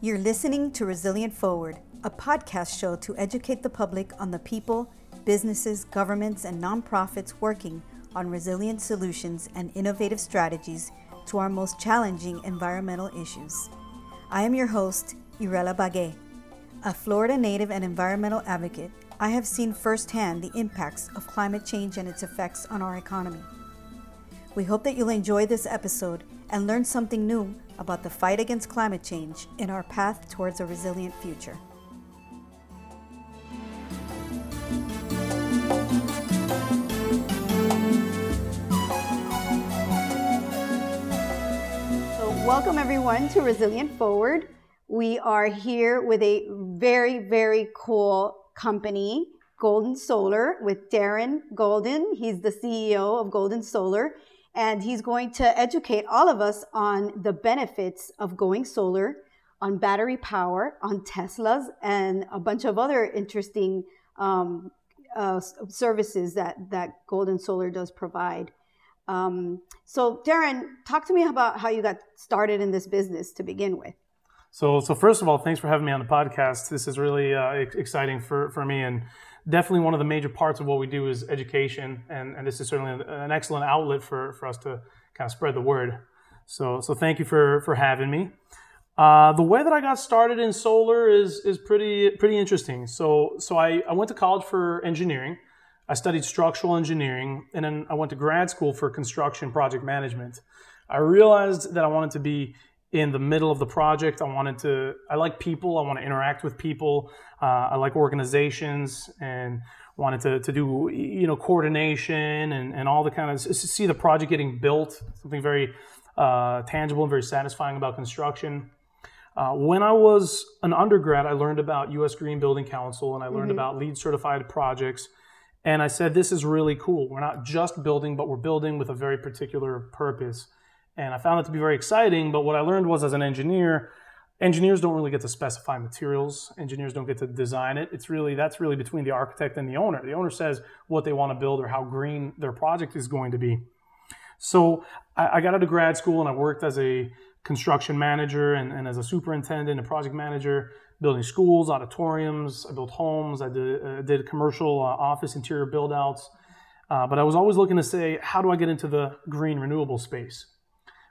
You're listening to Resilient Forward, a podcast show to educate the public on the people, businesses, governments, and nonprofits working on resilient solutions and innovative strategies to our most challenging environmental issues. I am your host, Irela Baguet. A Florida native and environmental advocate, I have seen firsthand the impacts of climate change and its effects on our economy. We hope that you'll enjoy this episode and learn something new about the fight against climate change in our path towards a resilient future. So welcome everyone to Resilient Forward. We are here with a very, very cool company, Golden Solar, with Darren Golden. He's the CEO of Golden Solar. And he's going to educate all of us on the benefits of going solar, on battery power, on Teslas, and a bunch of other interesting services that Golden Solar does provide. So Darren, talk to me about how you got started in this business to begin with. So first of all, thanks for having me on the podcast. This is really exciting for me, and definitely one of the major parts of what we do is education, and this is certainly an excellent outlet for us to kind of spread the word. So thank you for having me. The way that I got started in solar is pretty interesting. So I went to college for engineering. I studied structural engineering, and then I went to grad school for construction project management. I realized that I wanted to be in the middle of the project. I like people. I want to interact with people. I like organizations, and wanted to do, coordination and all the kind of, see the project getting built, something very tangible and very satisfying about construction. When I was an undergrad, I learned about U.S. Green Building Council, and I learned about LEED certified projects. And I said, this is really cool. We're not just building, but we're building with a very particular purpose. And I found it to be very exciting, but what I learned was, as an engineer, engineers don't really get to specify materials. Engineers don't get to design it. That's really between the architect and the owner. The owner says what they want to build or how green their project is going to be. So I got out of grad school, and I worked as a construction manager and as a superintendent and project manager, building schools, auditoriums. I built homes. I did commercial office interior build-outs. But I was always looking to say, how do I get into the green renewable space?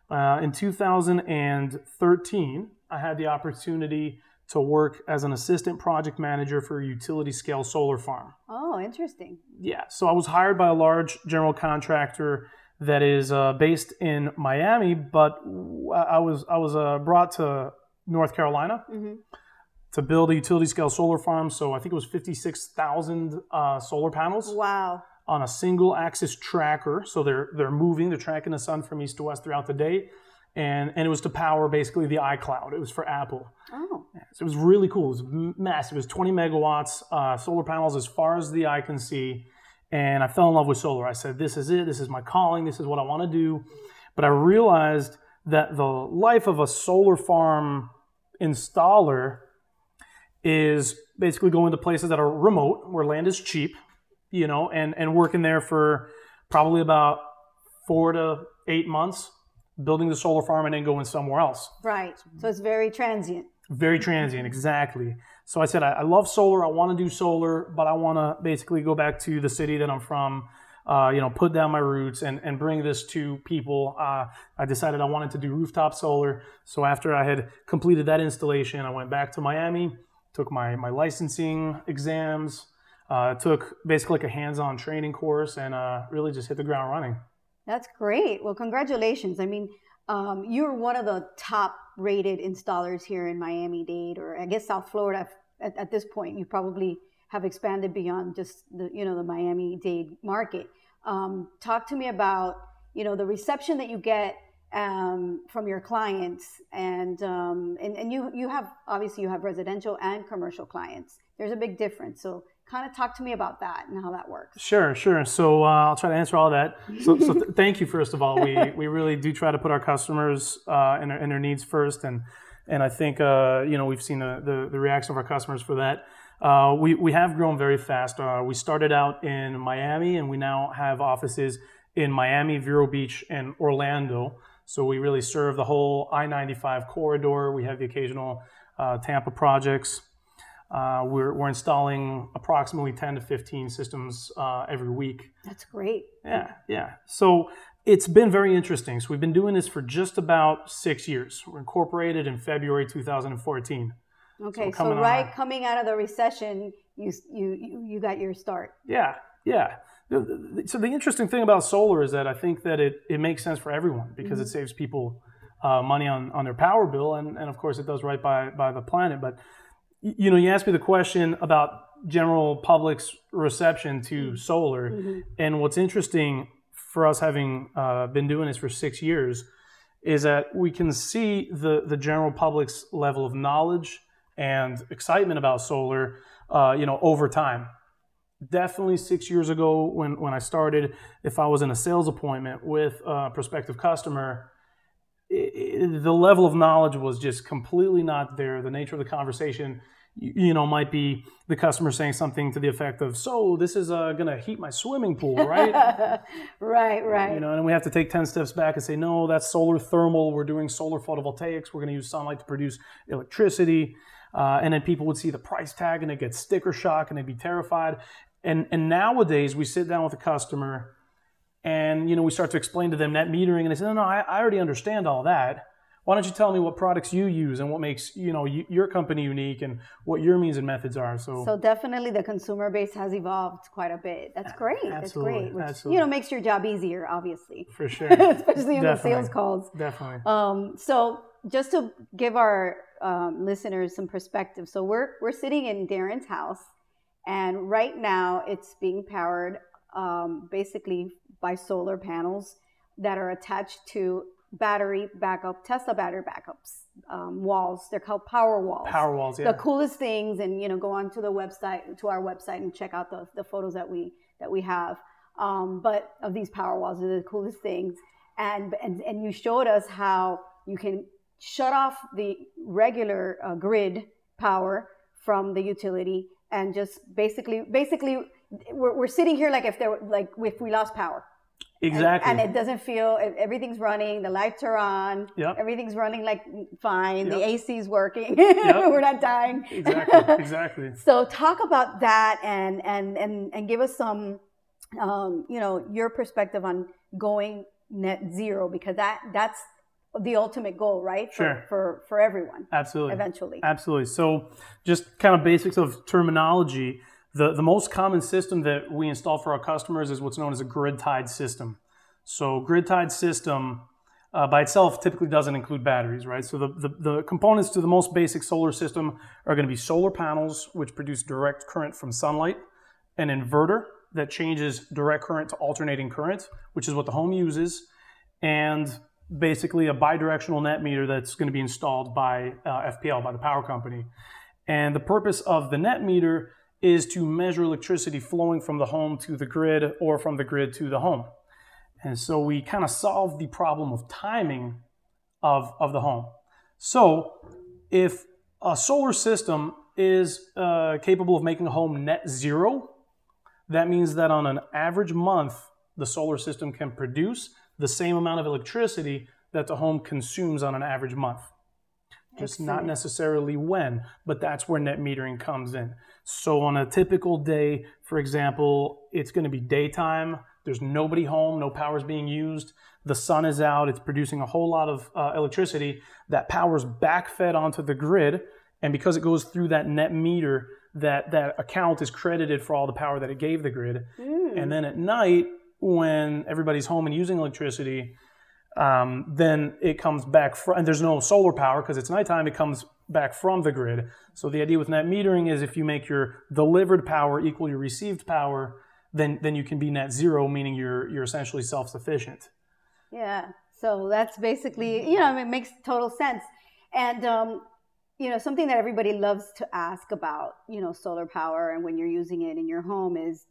In 2013, I had the opportunity to work as an assistant project manager for a utility-scale solar farm. Oh, interesting. Yeah, so I was hired by a large general contractor that is based in Miami, but I was brought to North Carolina to build a utility-scale solar farm. So I think it was 56,000 solar panels. Wow. On a single axis tracker. So they're moving, they're tracking the sun from east to west throughout the day. And it was to power basically the iCloud. It was for Apple. Oh. So it was really cool. It was massive. It was 20 megawatts, solar panels as far as the eye can see. And I fell in love with solar. I said, this is it. This is my calling. This is what I want to do. But I realized that the life of a solar farm installer is basically going to places that are remote, where land is cheap, and working there for probably about 4 to 8 months, building the solar farm and then going somewhere else. Right. So it's very transient. Very transient, exactly. So I said, I love solar. I want to do solar, but I want to basically go back to the city that I'm from, put down my roots and bring this to people. I decided I wanted to do rooftop solar. So after I had completed that installation, I went back to Miami, took my licensing exams, took basically like a hands-on training course, and really just hit the ground running. That's great. Well, congratulations. I mean, you're one of the top-rated installers here in Miami-Dade, or I guess South Florida. At this point, you probably have expanded beyond just the Miami-Dade market. Talk to me about the reception that you get from your clients, and you have residential and commercial clients. There's a big difference. So kind of talk to me about that and how that works. Sure. So I'll try to answer all that. So thank you, first of all. We really do try to put our customers and their needs first. And I think, we've seen the reaction of our customers for that. We have grown very fast. We started out in Miami, and we now have offices in Miami, Vero Beach, and Orlando. So we really serve the whole I-95 corridor. We have the occasional Tampa projects. We're installing approximately 10 to 15 systems every week. That's great. Yeah. So it's been very interesting. So we've been doing this for just about 6 years. We're incorporated in February 2014. Okay, coming out of the recession, you got your start. Yeah. So the interesting thing about solar is that I think that it makes sense for everyone because it saves people money on their power bill, and of course it does right by the planet. But you know, you asked me the question about general public's reception to solar, and what's interesting for us having been doing this for 6 years is that we can see the general public's level of knowledge and excitement about solar, over time. Definitely 6 years ago when I started, if I was in a sales appointment with a prospective customer, the level of knowledge was just completely not there. The nature of the conversation, might be the customer saying something to the effect of, so this is going to heat my swimming pool, right? right. And we have to take 10 steps back and say, no, that's solar thermal. We're doing solar photovoltaics. We're going to use sunlight to produce electricity. And then people would see the price tag and they'd get sticker shock and they'd be terrified. And nowadays we sit down with a customer and, we start to explain to them net metering and they say, no, I already understand all that. Why don't you tell me what products you use and what makes, your company unique and what your means and methods are? So definitely the consumer base has evolved quite a bit. That's great. Absolutely. Which, makes your job easier, obviously. For sure. Especially in the sales calls. Definitely. So just to give our listeners some perspective. So we're sitting in Darren's house, and right now it's being powered basically by solar panels that are attached to Tesla battery backups walls. They're called Powerwalls. Powerwalls, yeah. The coolest things, and go onto the website, to our website, and check out the photos that we have. But of these Powerwalls are the coolest things, and you showed us how you can shut off the regular grid power from the utility, and just basically, we're sitting here like if we lost power. Exactly. And it doesn't feel, everything's running, the lights are on, everything's running fine, the AC's working, we're not dying. Exactly. So talk about that and give us some, your perspective on going net zero, because that's the ultimate goal, right? Sure. For everyone. Absolutely. Eventually. Absolutely. So just kind of basics of terminology. The most common system that we install for our customers is what's known as a grid-tied system. So grid-tied system by itself typically doesn't include batteries, right? So the components to the most basic solar system are going to be solar panels, which produce direct current from sunlight, an inverter that changes direct current to alternating current, which is what the home uses, and basically a bidirectional net meter that's going to be installed by FPL, by the power company. And the purpose of the net meter is to measure electricity flowing from the home to the grid or from the grid to the home. And so we kind of solve the problem of timing of the home. So if a solar system is capable of making a home net zero, that means that on an average month, the solar system can produce the same amount of electricity that the home consumes on an average month. Just not necessarily when, but that's where net metering comes in. So on a typical day, for example, it's going to be daytime. There's nobody home, no power's being used. The sun is out. It's producing a whole lot of electricity. That power's backfed onto the grid, and because it goes through that net meter, that account is credited for all the power that it gave the grid. And then at night, when everybody's home and using electricity, then it comes back and there's no solar power because it's nighttime, it comes back from the grid. So the idea with net metering is if you make your delivered power equal your received power, then you can be net zero, meaning you're essentially self-sufficient. Yeah, so that's basically, it makes total sense. And, something that everybody loves to ask about, solar power and when you're using it in your home is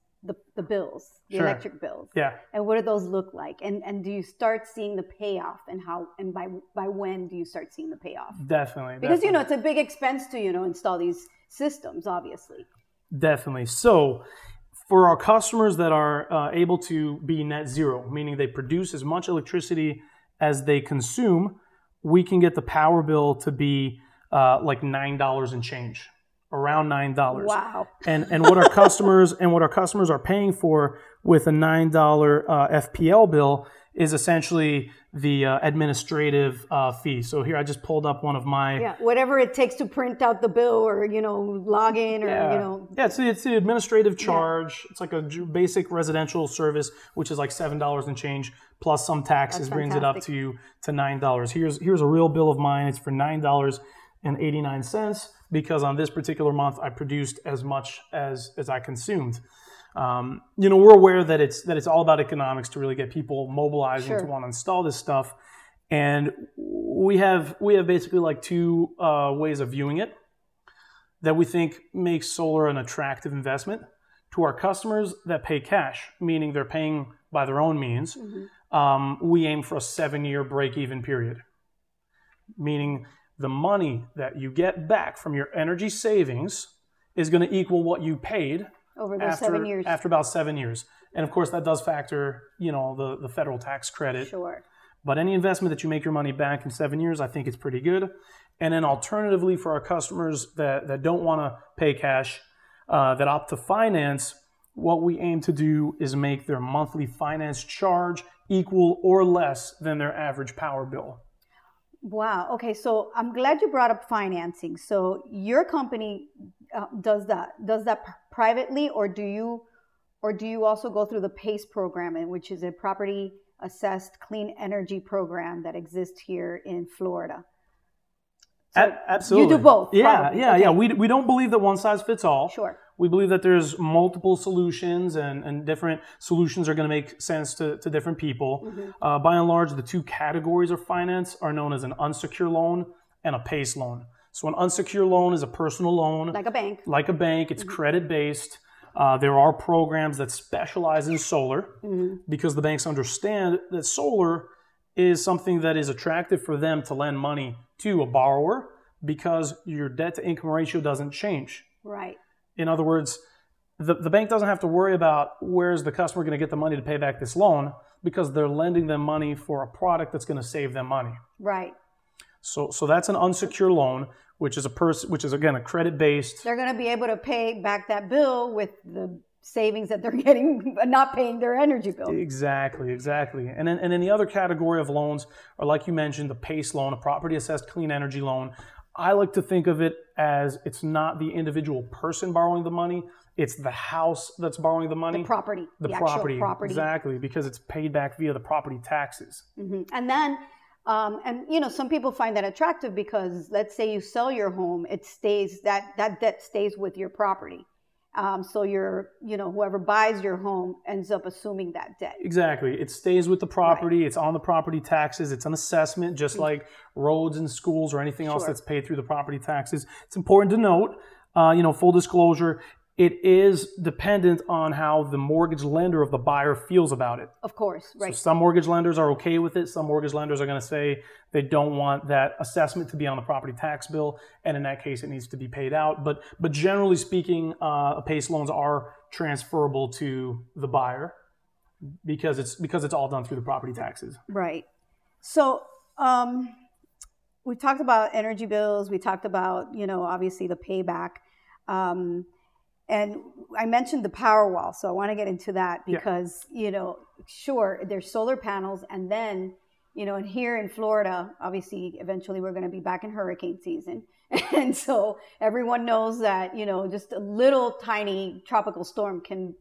the bills, electric bills. Yeah. And what do those look like? And do you start seeing the payoff, and how, and by when do you start seeing the payoff? Definitely. Because, it's a big expense to, install these systems, obviously. Definitely. So for our customers that are able to be net zero, meaning they produce as much electricity as they consume, we can get the power bill to be like $9 and change, around $9. Wow! And what our customers and what our customers are paying for with a $9 FPL bill is essentially the administrative fee. So here I just pulled up one of my whatever it takes to print out the bill or log in or it's the administrative charge. Yeah. It's like a basic residential service, which is like $7 and change plus some taxes. That's brings fantastic. It up to $9. Here's a real bill of mine. It's for $9.89 because on this particular month I produced as much as I consumed. We're aware that it's all about economics to really get people mobilizing to want to install this stuff, and we have basically like two ways of viewing it that we think makes solar an attractive investment to our customers that pay cash, meaning they're paying by their own means. Mm-hmm. We aim for a 7-year break-even period, meaning the money that you get back from your energy savings is going to equal what you paid over those 7 years. After about 7 years. And of course that does factor, the federal tax credit. Sure. But any investment that you make your money back in 7 years, I think it's pretty good. And then alternatively for our customers that don't want to pay cash, that opt to finance, what we aim to do is make their monthly finance charge equal or less than their average power bill. Wow. Okay. So I'm glad you brought up financing. So your company does that privately, or do you also go through the PACE program, which is a property assessed clean energy program that exists here in Florida? So absolutely. You do both. Yeah. We don't believe that one size fits all. Sure. We believe that there's multiple solutions and different solutions are going to make sense to different people. Mm-hmm. By and large, the two categories of finance are known as an unsecured loan and a PACE loan. So an unsecured loan is a personal loan. Like a bank. It's mm-hmm. credit-based. There are programs that specialize in solar mm-hmm. because the banks understand that solar is something that is attractive for them to lend money to a borrower because your debt-to-income ratio doesn't change. Right. In other words, the bank doesn't have to worry about where's the customer going to get the money to pay back this loan because they're lending them money for a product that's going to save them money. Right. So that's an unsecured loan, which is again a credit-based. They're going to be able to pay back that bill with the savings that they're getting, but not paying their energy bill. Exactly. And then the other category of loans are, like you mentioned, the PACE loan, a property assessed clean energy loan. I like to think of it as it's not the individual person borrowing the money, it's the house that's borrowing the money. The property. Exactly, because it's paid back via the property taxes. Mm-hmm. And then, some people find that attractive because let's say you sell your home, it stays, that debt stays with your property. So whoever buys your home ends up assuming that debt. Exactly. It stays with the property. Right. It's on the property taxes. It's an assessment, just like roads and schools or anything else that's paid through the property taxes. It's important to note, full disclosure, it is dependent on how the mortgage lender of the buyer feels about it. Of course, right. So some mortgage lenders are okay with it. Some mortgage lenders are going to say they don't want that assessment to be on the property tax bill, and in that case, it needs to be paid out. But generally speaking, PACE loans are transferable to the buyer because it's all done through the property taxes. Right. So we talked about energy bills. We talked about obviously the payback. And I mentioned the Powerwall, so I want to get into that because, there's solar panels. And then, and here in Florida, obviously, eventually we're going to be back in hurricane season. And so everyone knows that, just a little tiny tropical storm can,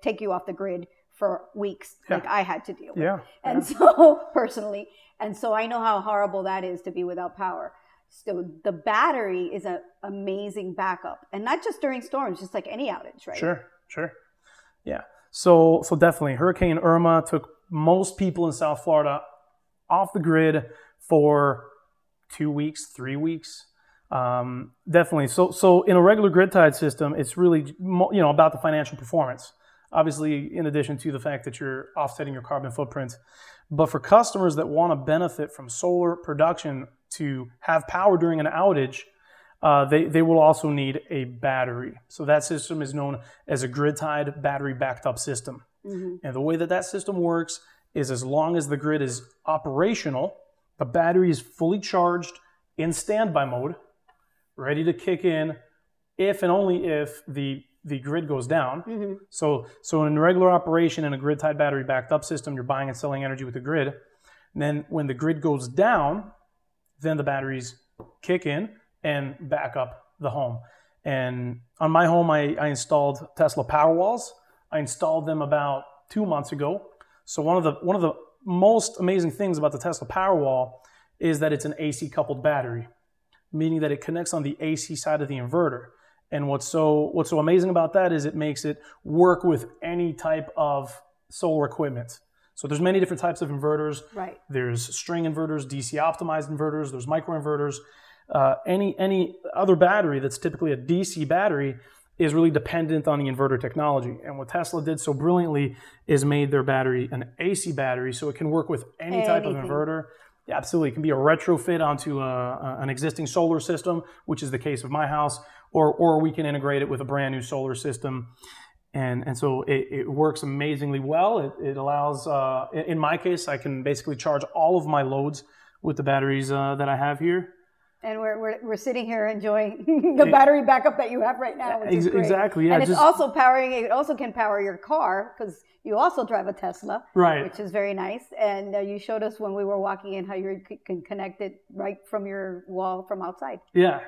take you off the grid for weeks, like I had to deal with. Yeah. And so, personally, and so I know how horrible that is to be without power. So the battery is an amazing backup, and not just during storms, just like any outage, right? Sure. Yeah. So definitely, Hurricane Irma took most people in South Florida off the grid for 2 weeks, 3 weeks. Definitely. So in a regular grid tied system, it's really about the financial performance. Obviously, in addition to the fact that you're offsetting your carbon footprint, but for customers that want to benefit from solar production to have power during an outage, they will also need a battery. So that system is known as a grid-tied battery backed up system. Mm-hmm. And the way that system works is as long as the grid is operational, the battery is fully charged in standby mode, ready to kick in if and only if the grid goes down. Mm-hmm. So in regular operation in a grid-tied battery backed up system, you're buying and selling energy with the grid. And then when the grid goes down, then the batteries kick in and back up the home. And on my home, I installed Tesla Powerwalls. I installed them about 2 months ago. So one of the most amazing things about the Tesla Powerwall is that it's an AC coupled battery, meaning that it connects on the AC side of the inverter. And what's so amazing about that is it makes it work with any type of solar equipment. So there's many different types of inverters. Right. There's string inverters, DC optimized inverters, there's micro inverters. Any other battery that's typically a DC battery is really dependent on the inverter technology. And what Tesla did so brilliantly is made their battery an AC battery, so it can work with any type of inverter. Yeah, absolutely. It can be a retrofit onto an existing solar system, which is the case of my house, or we can integrate it with a brand new solar system. And so it works amazingly well. It allows, in my case, I can basically charge all of my loads with the batteries that I have here. And we're sitting here enjoying the battery backup that you have right now, which is great. Exactly, yeah. And it's also powering. It also can power your car because you also drive a Tesla, right? Which is very nice. And you showed us when we were walking in how you can connect it right from your wall from outside. Yeah.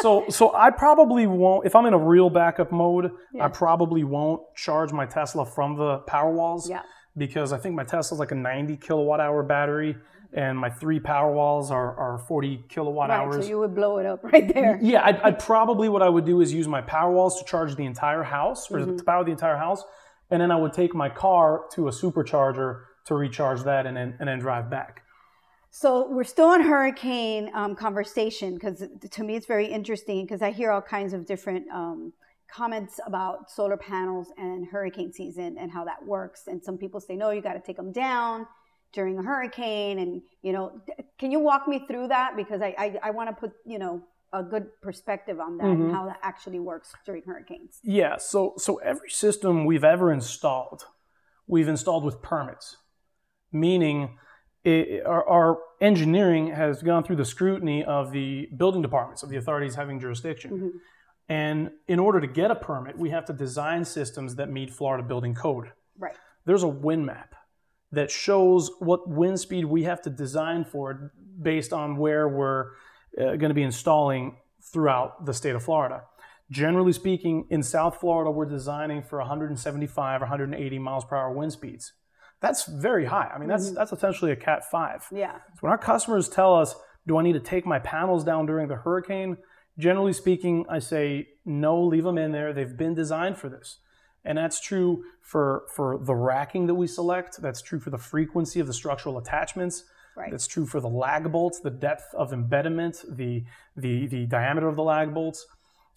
So I probably won't. If I'm in a real backup mode, yeah. I probably won't charge my Tesla from the Powerwalls. Yeah. Because I think my Tesla's like a 90 kilowatt hour battery. And my three Powerwalls are 40 kilowatt hours. Right, so you would blow it up right there. Yeah, I'd probably, what I would do is use my Powerwalls to charge the entire house, or to power the entire house, and then I would take my car to a supercharger to recharge that and then drive back. So we're still in hurricane conversation, because to me it's very interesting, because I hear all kinds of different comments about solar panels and hurricane season and how that works. And some people say, no, you got to take them down during a hurricane, and can you walk me through that? Because I want to put a good perspective on that, and how that actually works during hurricanes. Yeah, so every system we've ever installed, we've installed with permits, meaning our engineering has gone through the scrutiny of the building departments, of the authorities having jurisdiction. Mm-hmm. And in order to get a permit, we have to design systems that meet Florida building code. Right. There's a wind map that shows what wind speed we have to design for based on where we're going to be installing throughout the state of Florida. Generally speaking, in South Florida, we're designing for 175 or 180 miles per hour wind speeds. That's very high. I mean, that's essentially a Cat 5. Yeah. So when our customers tell us, do I need to take my panels down during the hurricane? Generally speaking, I say, no, leave them in there. They've been designed for this. And that's true for the racking that we select. That's true for the frequency of the structural attachments. Right. That's true for the lag bolts, the depth of embedment, the diameter of the lag bolts.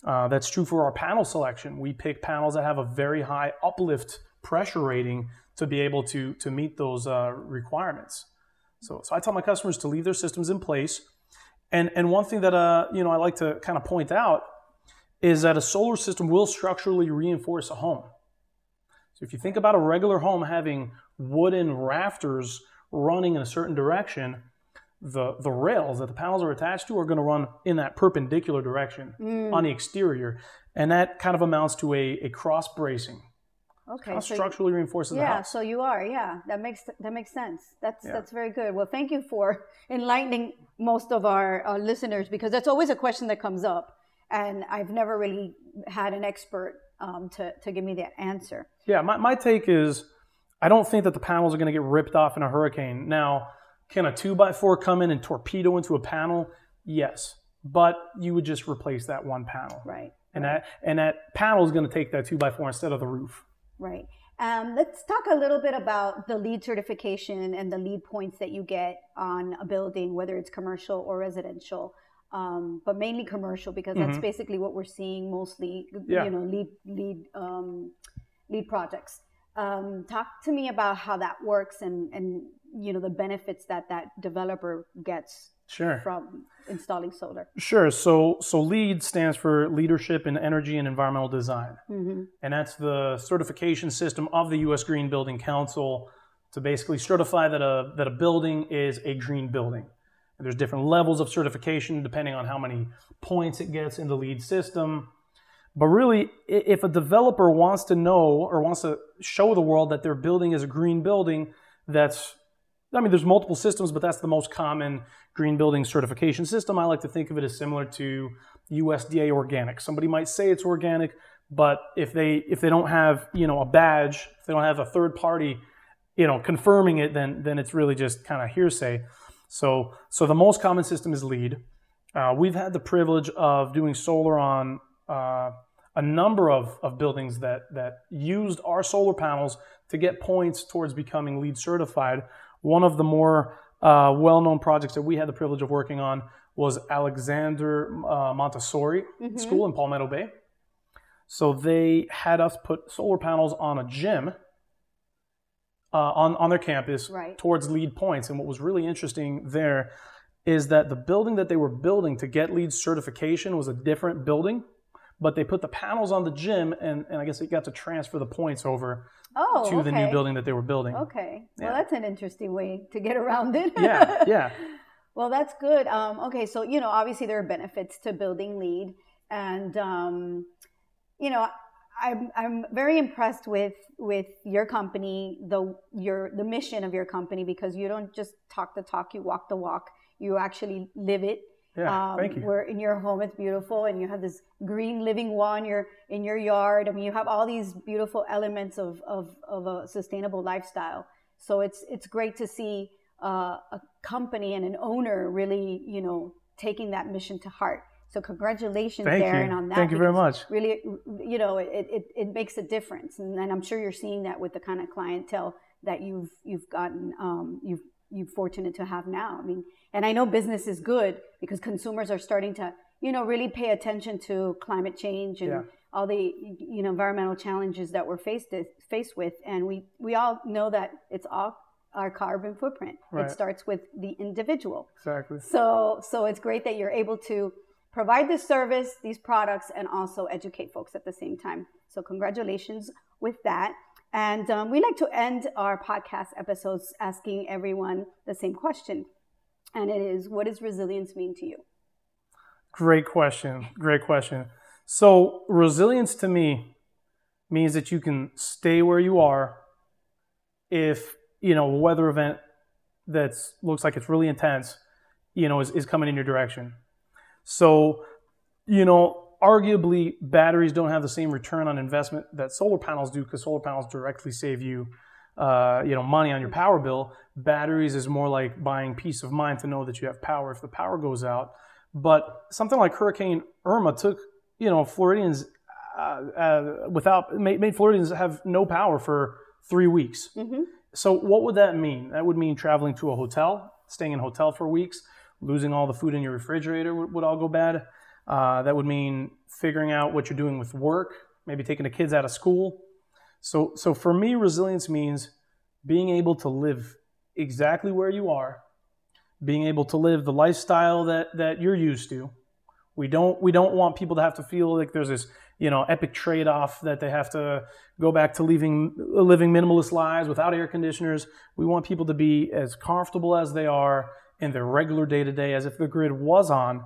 That's true for our panel selection. We pick panels that have a very high uplift pressure rating to be able to meet those requirements. So I tell my customers to leave their systems in place. And one thing that I like to kind of point out is that a solar system will structurally reinforce a home. So if you think about a regular home having wooden rafters running in a certain direction, the rails that the panels are attached to are going to run in that perpendicular direction on the exterior. And that kind of amounts to a cross bracing. Okay. Kind of structurally reinforces the house. Yeah, so you are, that makes sense. That's very good. Well, thank you for enlightening most of our listeners, because that's always a question that comes up. And I've never really had an expert to give me that answer. Yeah, my take is, I don't think that the panels are going to get ripped off in a hurricane. Now, can a 2x4 come in and torpedo into a panel? Yes, but you would just replace that one panel. Right. That panel is going to take that 2x4 instead of the roof. Right. Let's talk a little bit about the LEED certification and the LEED points that you get on a building, whether it's commercial or residential. But mainly commercial, because that's basically what we're seeing mostly, LEED projects. Talk to me about how that works and the benefits that developer gets from installing solar. Sure. So LEED stands for Leadership in Energy and Environmental Design. And that's the certification system of the U.S. Green Building Council to basically certify that a building is a green building. And there's different levels of certification depending on how many points it gets in the LEED system. But really, if a developer wants to know or wants to show the world that their building is a green building, there's multiple systems, but that's the most common green building certification system. I like to think of it as similar to USDA organic. Somebody might say it's organic, but if they don't have, a badge, if they don't have a third party, confirming it, then it's really just kind of hearsay. So the most common system is LEED. We've had the privilege of doing solar on a number of buildings that used our solar panels to get points towards becoming LEED certified. One of the more well-known projects that we had the privilege of working on was Alexander Montessori mm-hmm. School in Palmetto Bay. So they had us put solar panels on a gym on their campus right. towards LEED points. And what was really interesting there is that the building that they were building to get LEED certification was a different building, but they put the panels on the gym, and I guess it got to transfer the points over to the new building that they were building. Okay. Yeah. Well, that's an interesting way to get around it. Yeah. Well, that's good. Okay. So, obviously there are benefits to building LEED, and, I'm very impressed with your company, the mission of your company, because you don't just talk the talk, you walk the walk, you actually live it. Yeah, thank you. We're in your home, it's beautiful, and you have this green living wall in your yard. I mean, you have all these beautiful elements of a sustainable lifestyle. So it's great to see a company and an owner really, taking that mission to heart. So congratulations, Darren, on that. Thank you very much. Really, it makes a difference, and I'm sure you're seeing that with the kind of clientele that you've gotten. You're fortunate to have now. I mean, and I know business is good because consumers are starting to, really pay attention to climate change and all the, environmental challenges that we're faced with. And we all know that it's all our carbon footprint. Right. It starts with the individual. Exactly. So it's great that you're able to provide this service, these products, and also educate folks at the same time. So congratulations with that. And we like to end our podcast episodes asking everyone the same question. And it is, what does resilience mean to you? Great question. So resilience to me means that you can stay where you are if, a weather event that looks like it's really intense, is coming in your direction. So, arguably, batteries don't have the same return on investment that solar panels do, because solar panels directly save you, money on your power bill. Batteries is more like buying peace of mind to know that you have power if the power goes out. But something like Hurricane Irma took, Floridians made Floridians have no power for 3 weeks. Mm-hmm. So what would that mean? That would mean traveling to a hotel, staying in a hotel for weeks, losing all the food in your refrigerator would all go bad. That would mean figuring out what you're doing with work, maybe taking the kids out of school. So for me, resilience means being able to live exactly where you are, being able to live the lifestyle that you're used to. We don't want people to have to feel like there's this, epic trade-off that they have to go back to living minimalist lives without air conditioners. We want people to be as comfortable as they are in their regular day-to-day as if the grid was on.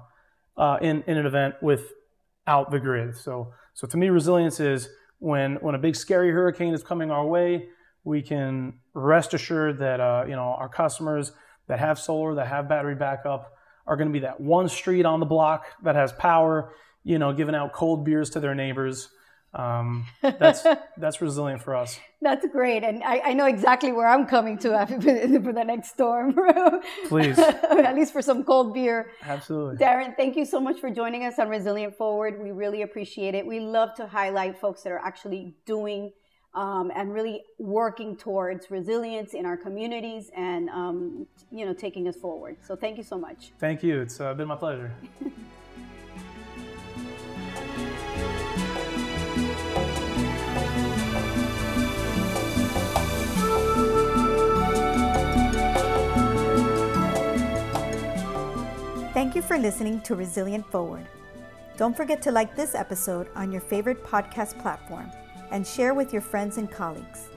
In an event without the grid. So to me, resilience is when a big scary hurricane is coming our way, we can rest assured that our customers that have solar, that have battery backup, are going to be that one street on the block that has power, giving out cold beers to their neighbors. That's resilient for us. That's great. And I know exactly where I'm coming to for the next storm. Please. At least for some cold beer. Absolutely. Darren, thank you so much for joining us on Resilient Forward. We really appreciate it. We love to highlight folks that are actually doing and really working towards resilience in our communities and, taking us forward. So thank you so much. Thank you. It's been my pleasure. Thank you for listening to Resilient Forward. Don't forget to like this episode on your favorite podcast platform and share with your friends and colleagues.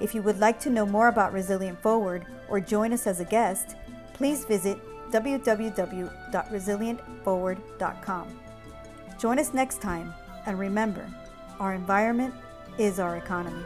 If you would like to know more about Resilient Forward or join us as a guest, please visit www.resilientforward.com. Join us next time, and remember, our environment is our economy.